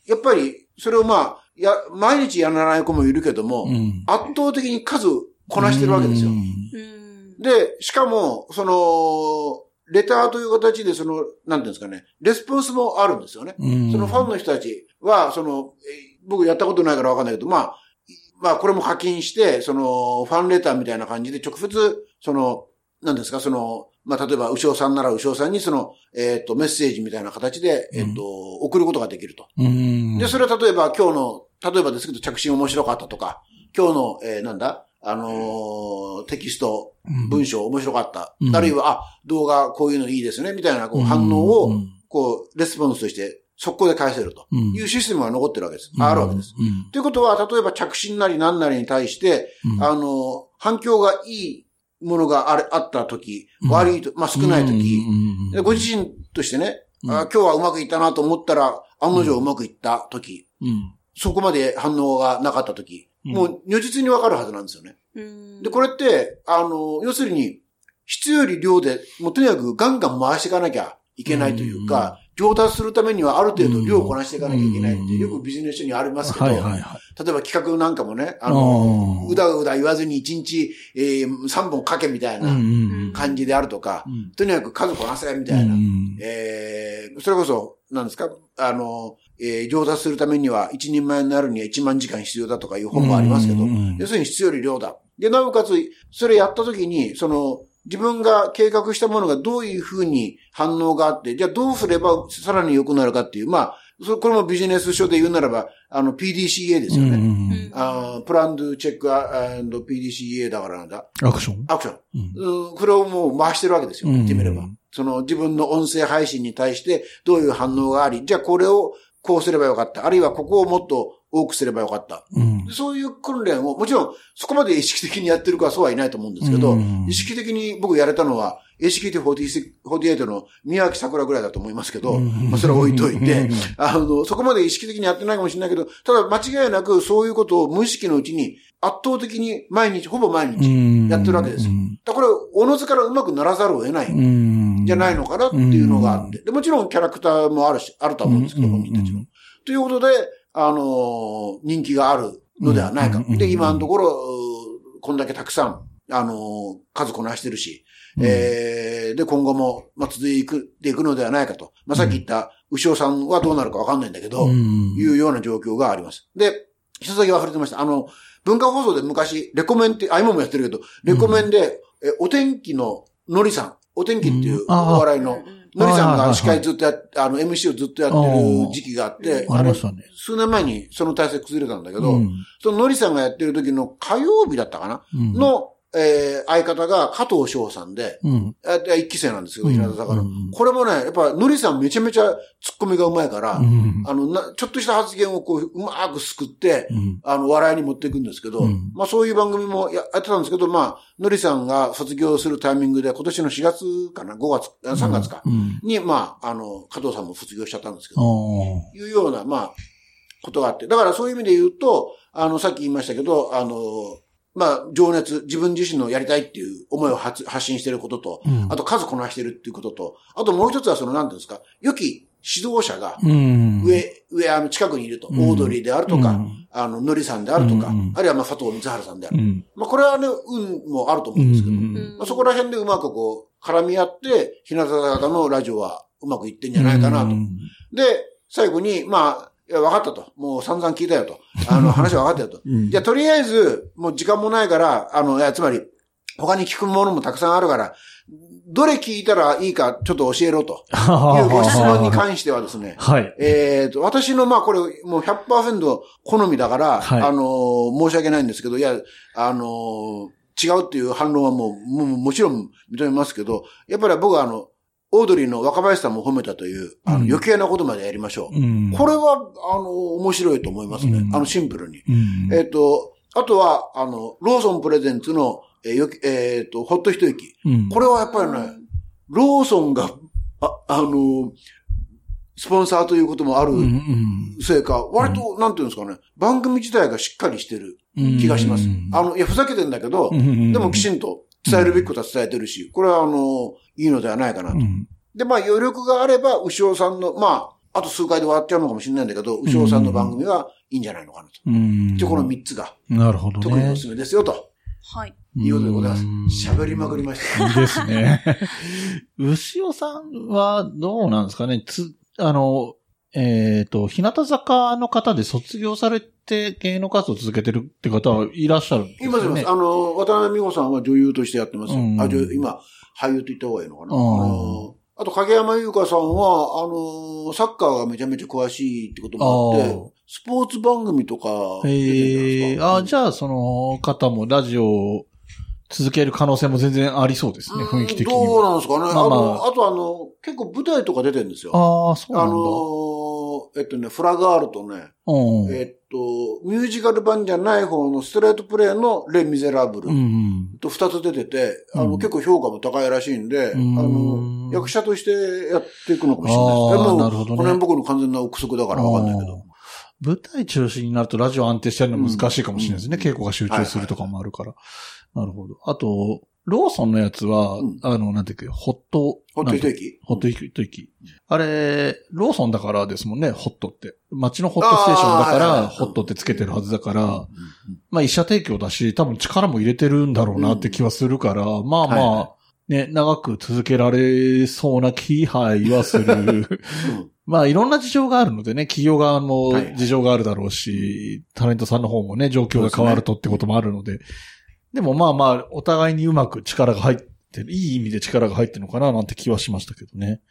やっぱり、それをまあ、や、毎日やらない子もいるけども、うん、圧倒的に数こなしてるわけですよ。うん、で、しかも、その、レターという形で、その、なんていうんですかね、レスポンスもあるんですよね。うん、そのファンの人たちは、その、僕やったことないからわかんないけど、まあ、まあこれも課金して、その、ファンレターみたいな感じで直接、その、なんですか、その、まあ例えば、牛尾さんなら牛尾さんにその、えっと、メッセージみたいな形で、えっと、送ることができると。うん、で、それは例えば今日の、例えばですけど、着信面白かったとか、今日の、えー、なんだあのー、テキスト、文章、面白かった、うん。あるいは、あ、動画、こういうのいいですね、みたいなこう反応を、こう、レスポンスとして、速攻で返せるというシステムが残ってるわけです。うん、あるわけです、うん。ということは、例えば着信なり何なりに対して、うん、あのー、反響がいいものがあれ、あったとき、悪いと、まあ、少ないとき、うん、ご自身としてね、うん、あ、今日はうまくいったなと思ったら、案の定うまくいったとき、うん、そこまで反応がなかったとき、もう如実にわかるはずなんですよね。うん、で、これって、あの、要するに、質より量で、もうとにかくガンガン回していかなきゃいけないというか、うん、上達するためにはある程度量をこなしていかなきゃいけないって、うん、よくビジネス書にありますけど、はいはいはい、例えば企画なんかもね、あの、うだうだ言わずにいちにち、えー、さんぼん書けみたいな感じであるとか、うん、とにかく数こなせみたいな、うん、えー、それこそ、なんですか、あの、えー、上達するためには一人前になるにはいちまん時間必要だとかいう本もありますけど、要するに質より量だ。で、なおかつ、それやったときに、その、自分が計画したものがどういうふうに反応があって、じゃあどうすればさらに良くなるかっていう、まあ、そこれもビジネス書で言うならば、あの、ピーディーシーエー ですよね。うん、あプランドチェック ピーディーシーエー だからなんだ。アクションアクション、うんうん。これをもう回してるわけですよ。言ってみれば。その自分の音声配信に対してどういう反応があり、じゃあこれをこうすればよかった。あるいはここをもっと多くすればよかった。うん、そういう訓練を、もちろんそこまで意識的にやってる子はそうはいないと思うんですけど、うん、意識的に僕やれたのは、エイチケーティーフォーティーエイト の宮脇桜ぐらいだと思いますけど、うん、まあ、それは置いといて、うん、あの、そこまで意識的にやってないかもしれないけど、ただ間違いなくそういうことを無意識のうちに圧倒的に毎日、ほぼ毎日やってるわけですよ。うん、だからこれ、おのずからうまくならざるを得ないんじゃないのかなっていうのがあって、でもちろんキャラクターもあるし、あると思うんですけど、本人たちの。ということで、あのー、人気があるのではないか。で、今のところ、こんだけたくさん、あのー、数こなしてるし、えー、で、今後も、まあ、続いていくのではないかと。まあ、さっき言った、牛尾さんはどうなるかわかんないんだけど、うん、いうような状況があります。で、一つだけ忘れてました。あの、文化放送で昔、レコメンって、あ、今もやってるけど、レコメンで、うん、えお天気ののりさん、お天気っていうお笑いの、のりさんが司会ずっとやって、あの、エムシー をずっとやってる時期があって、あれ、数年前にその体制崩れたんだけど、うん、そののりさんがやってる時の火曜日だったかな、うん、の、えー、相方が加藤翔さんで、うん、一期生なんですけど、平田坂の、うん。これもね、やっぱ、のりさんめちゃめちゃ突っ込みがうまいから、うん、あのな、ちょっとした発言をこう、うまーくすくって、うん、あの、笑いに持っていくんですけど、うん、まあそういう番組も や, やってたんですけど、まあ、のりさんが卒業するタイミングで、今年のしがつかな、ごがつ、さんがつか、うん、に、まあ、あの、加藤さんも卒業しちゃったんですけど、うん、いうような、まあ、ことがあって。だからそういう意味で言うと、あの、さっき言いましたけど、あの、まあ、情熱、自分自身のやりたいっていう思いを発信していることと、うん、あと数こなしているっていうことと、あともう一つはその、なんていうんですか、良き指導者が上、うん、上、あの、近くにいると、うん、オードリーであるとか、うん、あの、のりさんであるとか、うん、あるいはまあ、佐藤光春さんである。うん、まあ、これはね、運もあると思うんですけど、うん、まあ、そこら辺でうまくこう、絡み合って、日向坂のラジオはうまくいってんじゃないかなと。うん、で、最後に、まあ、いや、分かったと。もう散々聞いたよと。あの、話は分かったよと。うん、じゃあ、とりあえず、もう時間もないから、あの、いや、つまり、他に聞くものもたくさんあるから、どれ聞いたらいいか、ちょっと教えろと。いうご質問に関してはですね。はい。えっと、私の、まあ、これ、もう ひゃくパーセント 好みだから、はい、あの、申し訳ないんですけど、いや、あの、違うっていう反論はもう、もう、もちろん認めますけど、やっぱり僕はあの、オードリーの若林さんも褒めたという、あの、余計なことまでやりましょう。うん、これは、あの、面白いと思いますね。うん、あの、シンプルに。うん、えっと、あとは、あの、ローソンプレゼンツの、えーえー、と、ほっと一息、うん。これはやっぱりね、ローソンが、あ、あの、スポンサーということもあるせいか、割と、なんていうんですかね、番組自体がしっかりしてる気がします。うん、あの、いや、ふざけてんだけど、うん、でもきちんと、伝えるべきことは伝えてるし、これはあの、いいのではないかなと。うん、で、まあ余力があれば、牛尾さんの、まあ、あと数回で終わっちゃうのかもしれないんだけど、牛尾さんの番組はいいんじゃないのかなと。うん。で、このみっつが、なるほどね。特におすすめですよと。はい。いうことでございます。喋りまくりました。ですね。牛尾さんはどうなんですかね。つ、あの、えっと、日向坂の方で卒業されて芸能活動を続けてるって方はいらっしゃるんですよね。いますいます。あの、渡辺美穂さんは女優としてやってますよ。うん、あ、女優、今、俳優と言った方がいいのかな。うん、あの、あと、影山優香さんは、あの、サッカーがめちゃめちゃ詳しいってこともあって、スポーツ番組とか出てるんじゃないですか。えー、あ、じゃあ、その方もラジオを続ける可能性も全然ありそうですね、雰囲気的には。どうなんですかね。まあまあ、あと、あとあの、結構舞台とか出てるんですよ。ああ、そうなんだ。あのえっとね、フラガールとね、うん、えっと、ミュージカル版じゃない方のストレートプレイのレ・ミゼラブルと二つ出てて、うん、あの、結構評価も高いらしいんで、うん、あの、役者としてやっていくのかもしれない。なるほどね。この辺僕の完全な憶測だからわかんないけど。舞台中心になるとラジオ安定してやるの難しいかもしれないですね。うん、稽古が集中するとかもあるから。なるほど。あと、ローソンのやつは、うん、あの、なんていうか、ホット。ホット一息ホット一息、うん、あれ、ローソンだからですもんね、ホットって。街のホットステーションだから、ホットってつけてるはずだから、うん、まあ、一社提供だし、多分力も入れてるんだろうなって気はするから、うん、まあまあ、はいはい、ね、長く続けられそうな気配はする。うんまあいろんな事情があるのでね、企業側の事情があるだろうし、はい、タレントさんの方もね、状況が変わるとってこともあるので、で, ね、でもまあまあ、お互いにうまく力が入ってる、いい意味で力が入ってるのかななんて気はしましたけどね。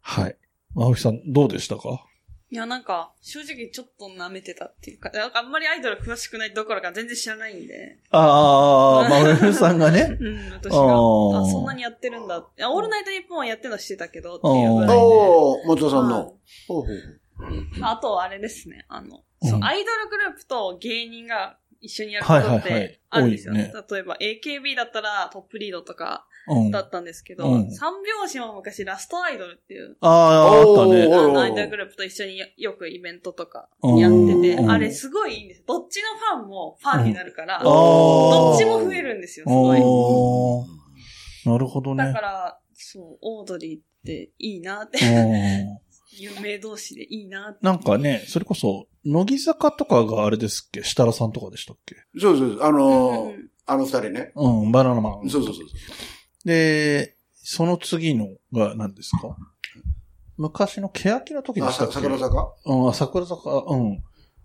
はい。青木さん、どうでしたか？いや、なんか、正直ちょっと舐めてたっていうか、なんかあんまりアイドル詳しくないどころか全然知らないんで。ああ、まあ、青木さんがね。うん、私が。あ、そんなにやってるんだ。いや、オールナイトニッポンはやってたしてたけど、っていうぐらいで。おー、松田さんの。ほうほう。あと、あれですね、あの、うん、そう、アイドルグループと芸人が一緒にやることってあるんですよね。例えば、エーケービー だったらトップリードとか、だったんですけど、うん、三拍子も昔ラストアイドルっていう、ああ、あったね。あのアイドルグループと一緒によくイベントとかやってて、あれすごいいいんです。どっちのファンもファンになるから、うん、どっちも増えるんですよ、すごい。なるほどね。だから、そう、オードリーっていいなって、有名同士でいいなって。なんかね、それこそ、乃木坂とかがあれですっけ？設楽さんとかでしたっけ？そうそうそう、あのー、うん、あの二人ね。うん、バナナマン。そうそうそう。で、その次のが何ですか？昔の欅の時でしたっけ？あ、桜坂？うん、桜坂、うん。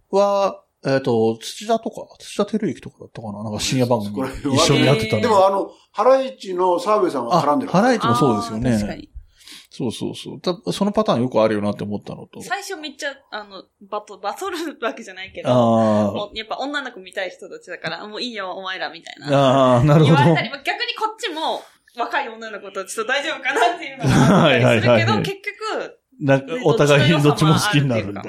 は、えっと、土田とか、土田照之とかだったかな？なんか深夜番組一緒にやってたんで。でもあの、ハライチの澤部さんが絡んでる。ハライチもそうですよね。確かに。そうそうそう。たそのパターンよくあるよなって思ったのと。最初めっちゃ、あの、バト、バトルわけじゃないけど、もうやっぱ女の子見たい人たちだから、もういいよ、お前らみたいな。ああ、なるほど。言われたり、逆にこっちも、若い女の子たちと大丈夫かなっていうのがあったりするけど、結局、なんかお互いにどっちも好きになるんだ。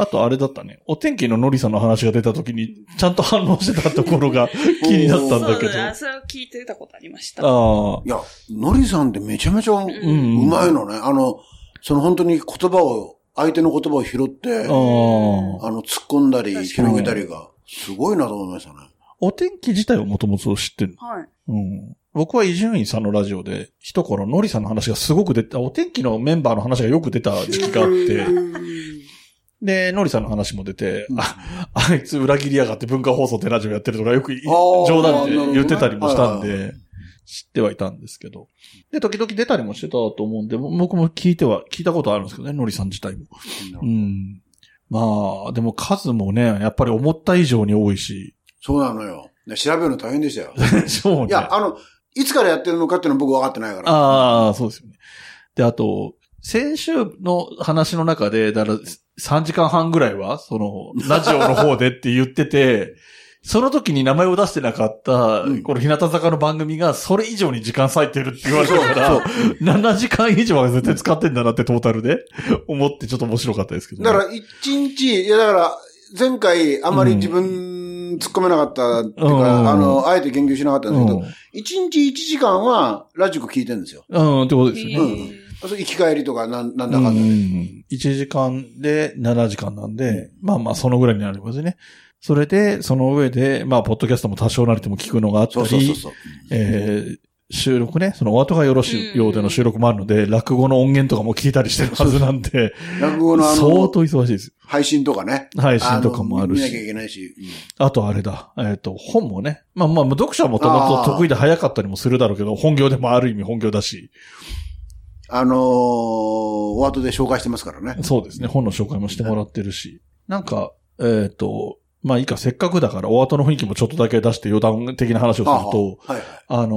あとあれだったね。お天気ののりさんの話が出た時に、ちゃんと反応してたところが気になったんだけど。そうだね。それを聞いてたことありました。ああ。いや、のりさんってめちゃめちゃうまいのね。あの、その本当に言葉を、相手の言葉を拾って、あの、突っ込んだり、広げたりが、すごいなと思いましたね。お天気自体はもともと知ってる。はい。うん。僕は伊集院さんのラジオで、一頃のりさんの話がすごく出た、お天気のメンバーの話がよく出た時期があって、で、のりさんの話も出て、うん、あ、あいつ裏切りやがって文化放送ってラジオやってるとかよく冗談で言ってたりもしたんで、知ってはいたんですけど。で、時々出たりもしてたと思うんで、僕も聞いては、聞いたことあるんですけどね、のりさん自体も。うん。まあ、でも数もね、やっぱり思った以上に多いし。そうなのよ。調べるの大変でしたよ。そうね。いや、あの、いつからやってるのかっていうのは僕分かってないから。ああ、そうですよね。で、あと、先週の話の中で、だからさんじかんはんぐらいは、その、ラジオの方でって言ってて、その時に名前を出してなかった、うん、この日向坂の番組がそれ以上に時間割いてるって言われたから、ななじかん以上は絶対使ってんだなってトータルで思ってちょっと面白かったですけど、ね。だからいちにち、いやだから前回あまり自分突っ込めなかったっていうか、うん、あの、あえて言及しなかったんですけど、うん、いちにちいちじかんはラジコ聞いてるんですよ。うん、ってことですよね。うん行き帰りとかなんだかんだで、ね。いちじかんでななじかんなんで、うん、まあまあそのぐらいになりますね。それで、その上で、まあ、ポッドキャストも多少なりとも聞くのがあったり、収録ね、そのお後がよろしいようでの収録もあるので、落語の音源とかも聞いたりしてるはずなんで、落語のあの相当忙しいです。配信とかね。配信とかもあるし。見なきゃいけないし。うん、あとあれだ、えっと、本もね。まあまあ、読書はもともと得意で早かったりもするだろうけど、本業でもある意味本業だし。あのー、お後で紹介してますからね。そうですね。本の紹介もしてもらってるし。なんか、えっと、まあいいか、せっかくだから、お後の雰囲気もちょっとだけ出して余談的な話をすると、あ, は、はいはい、あのー、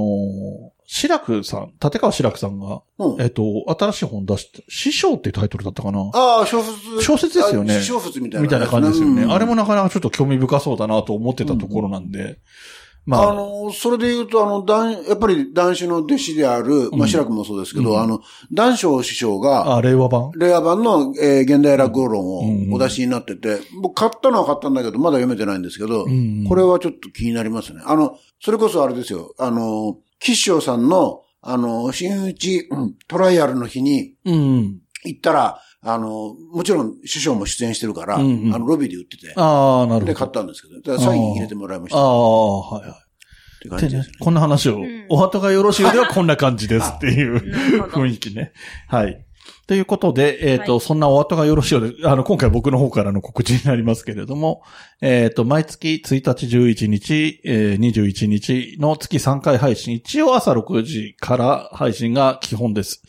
志らくさん、立川志らくさんが、うん、えっと、新しい本出して、師匠っていうタイトルだったかな。ああ、小説。小説ですよね。小説みたいな、ね。みたいな感じですよね、うん。あれもなかなかちょっと興味深そうだなと思ってたところなんで、うん、まあ。あのー、それで言うと、あの、男、やっぱり男子の弟子である、まあ、志らくもそうですけど、うん、あの、男子師匠が、あ、令和版令和版の、えー、現代落語論をお出しになってて、うん、僕買ったのは買ったんだけど、まだ読めてないんですけど、うん、これはちょっと気になりますね。あの、それこそあれですよ、あの、吉祥さんの、あの、真打ち、うん、トライアルの日に、行ったら、うん、あの、もちろん師匠も出演してるから、うんうん、あの、ロビーで売ってて、ああ、なるほど。で買ったんですけど、サイン入れてもらいました。ああ、はいはい。ってね、こんな話を、うん、お後がよろしいではこんな感じですっていう雰囲気ね。はい。ということで、えっ、ー、と、はい、そんなお後がよろしいようで、あの、今回僕の方からの告知になりますけれども、えっ、ー、と、毎月ついたち、じゅういちにち、えー、にじゅういちにちの月さんかい配信、一応朝ろくじから配信が基本です。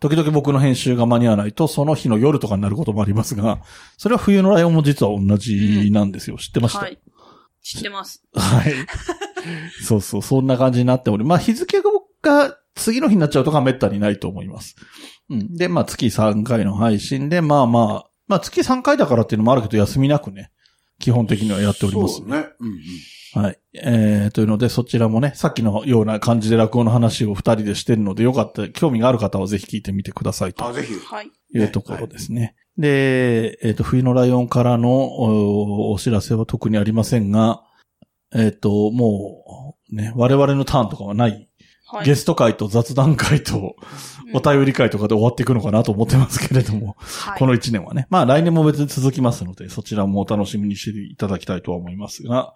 時々僕の編集が間に合わないと、その日の夜とかになることもありますが、それは冬のライオンも実は同じなんですよ。うん、知ってました、はい知ってます。はい。そうそう、そんな感じになっており、まあ日付が次の日になっちゃうとかめったにないと思います。うん。で、まあ月さんかいの配信で、まあまあ、まあ月さんかいだからっていうのもあるけど、休みなくね、基本的にはやっております、ね。そうね。うんうん。はい。えー、というので、そちらもね、さっきのような感じで落語の話をふたりでしてるので、よかったら、興味がある方はぜひ聞いてみてくださいと。あ、ぜひ。はい。いうところですね。はいで、えっ、ー、と、冬のライオンからの お, お知らせは特にありませんが、えっ、ー、と、もう、ね、我々のターンとかはない、はい、ゲスト会と雑談会と、お便り会とかで終わっていくのかなと思ってますけれども、うん、この一年はね、まあ来年も別に続きますので、そちらもお楽しみにしていただきたいとは思いますが、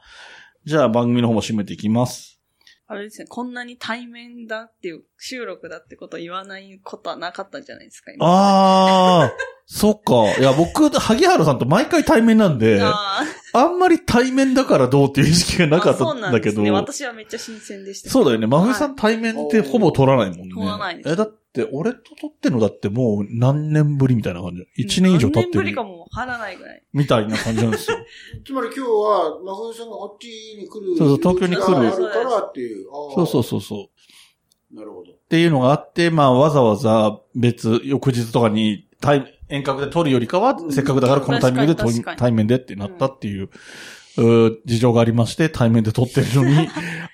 じゃあ番組の方も締めていきます。あれですね、こんなに対面だっていう、収録だってことを言わないことはなかったんじゃないですか、今。ああ。そっか。いや、僕、萩原さんと毎回対面なんで、あ, あんまり対面だからどうっていう意識がなかったんだけど。そうですね。私はめっちゃ新鮮でした。そうだよね。真冬さん対面ってほぼ撮らないもんね。撮らないです。え、だって、俺と撮ってんのだってもう何年ぶりみたいな感じ。いちねん以上経ってる。何年ぶりかもわからないぐらい。みたいな感じなんですよ。つまり今日は、真冬さんがこっちに来る。そうそう、東京に来る。からっていう。そうそうそうそう。なるほど。っていうのがあって、まあ、わざわざ別、翌日とかに、対、遠隔で撮るよりかは、せっかくだからこのタイミングで、うん、対面でってなったっていう、うん、う事情がありまして、対面で撮ってるのに、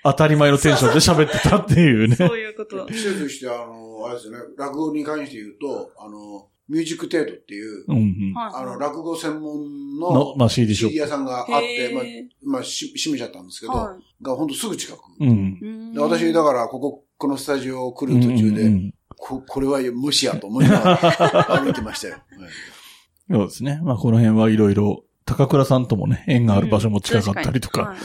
当たり前のテンションで喋ってたっていうね。そういうこと。一つとして、あの、あれですね、落語に関して言うと、あの、ミュージックテートっていう、うんうん、あの、落語専門の、のまあ、シーディー ショップ。シーディー 屋さんがあって、まあ、まあ、閉めちゃったんですけど、はい、がほんとすぐ近く。うん、で私、だから、ここ、このスタジオを来る途中で、うんうんうんこ、これは無視やと思いながら歩いてましたよ。そうですね。まあこの辺はいろいろ、高倉さんともね、縁がある場所も近かったりとか、うんかはい、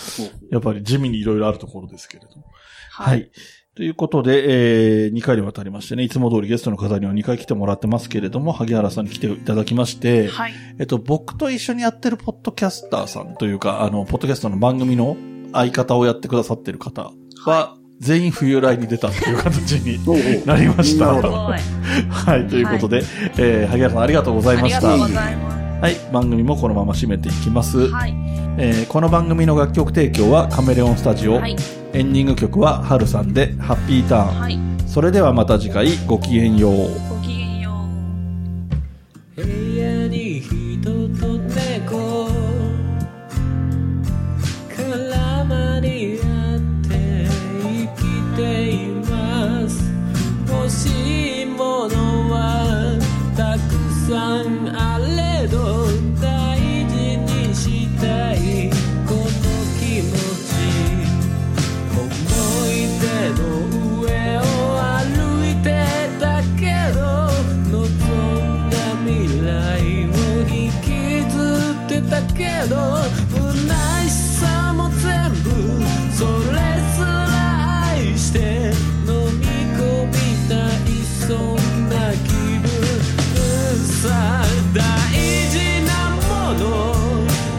やっぱり地味にいろいろあるところですけれども。はい。はいということで、えー、にかいにわたりましてね、いつも通りゲストの方にはにかい来てもらってますけれども、萩原さんに来ていただきまして、はい、えっと、僕と一緒にやってるポッドキャスターさんというか、あの、ポッドキャストの番組の相方をやってくださってる方は、はい、全員冬来に出たという形になりました。はい、ということで、はいえー、萩原さんありがとうございました。ありがとうございます。はい、番組もこのまま締めていきます、はいえー、この番組の楽曲提供はカメレオンスタジオ、はい、エンディング曲はハルさんでハッピーターン、はい、それではまた次回ごきげんよう。ごきげんよう。部屋に人と猫絡まり合って生きています。欲しいものはたくさんある大事にしたいこの気持ち。思い出の上を歩いてたけど望んだ未来を引きずってたけど不悔しさも全部それすら愛して飲み込みたいそんな気分さ。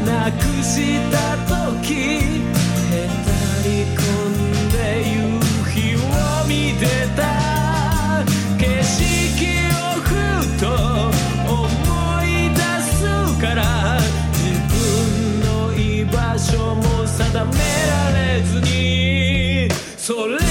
なくした時へたり込んで夕日を見てた景色をふと思い出すから自分の居場所も定められずにそれ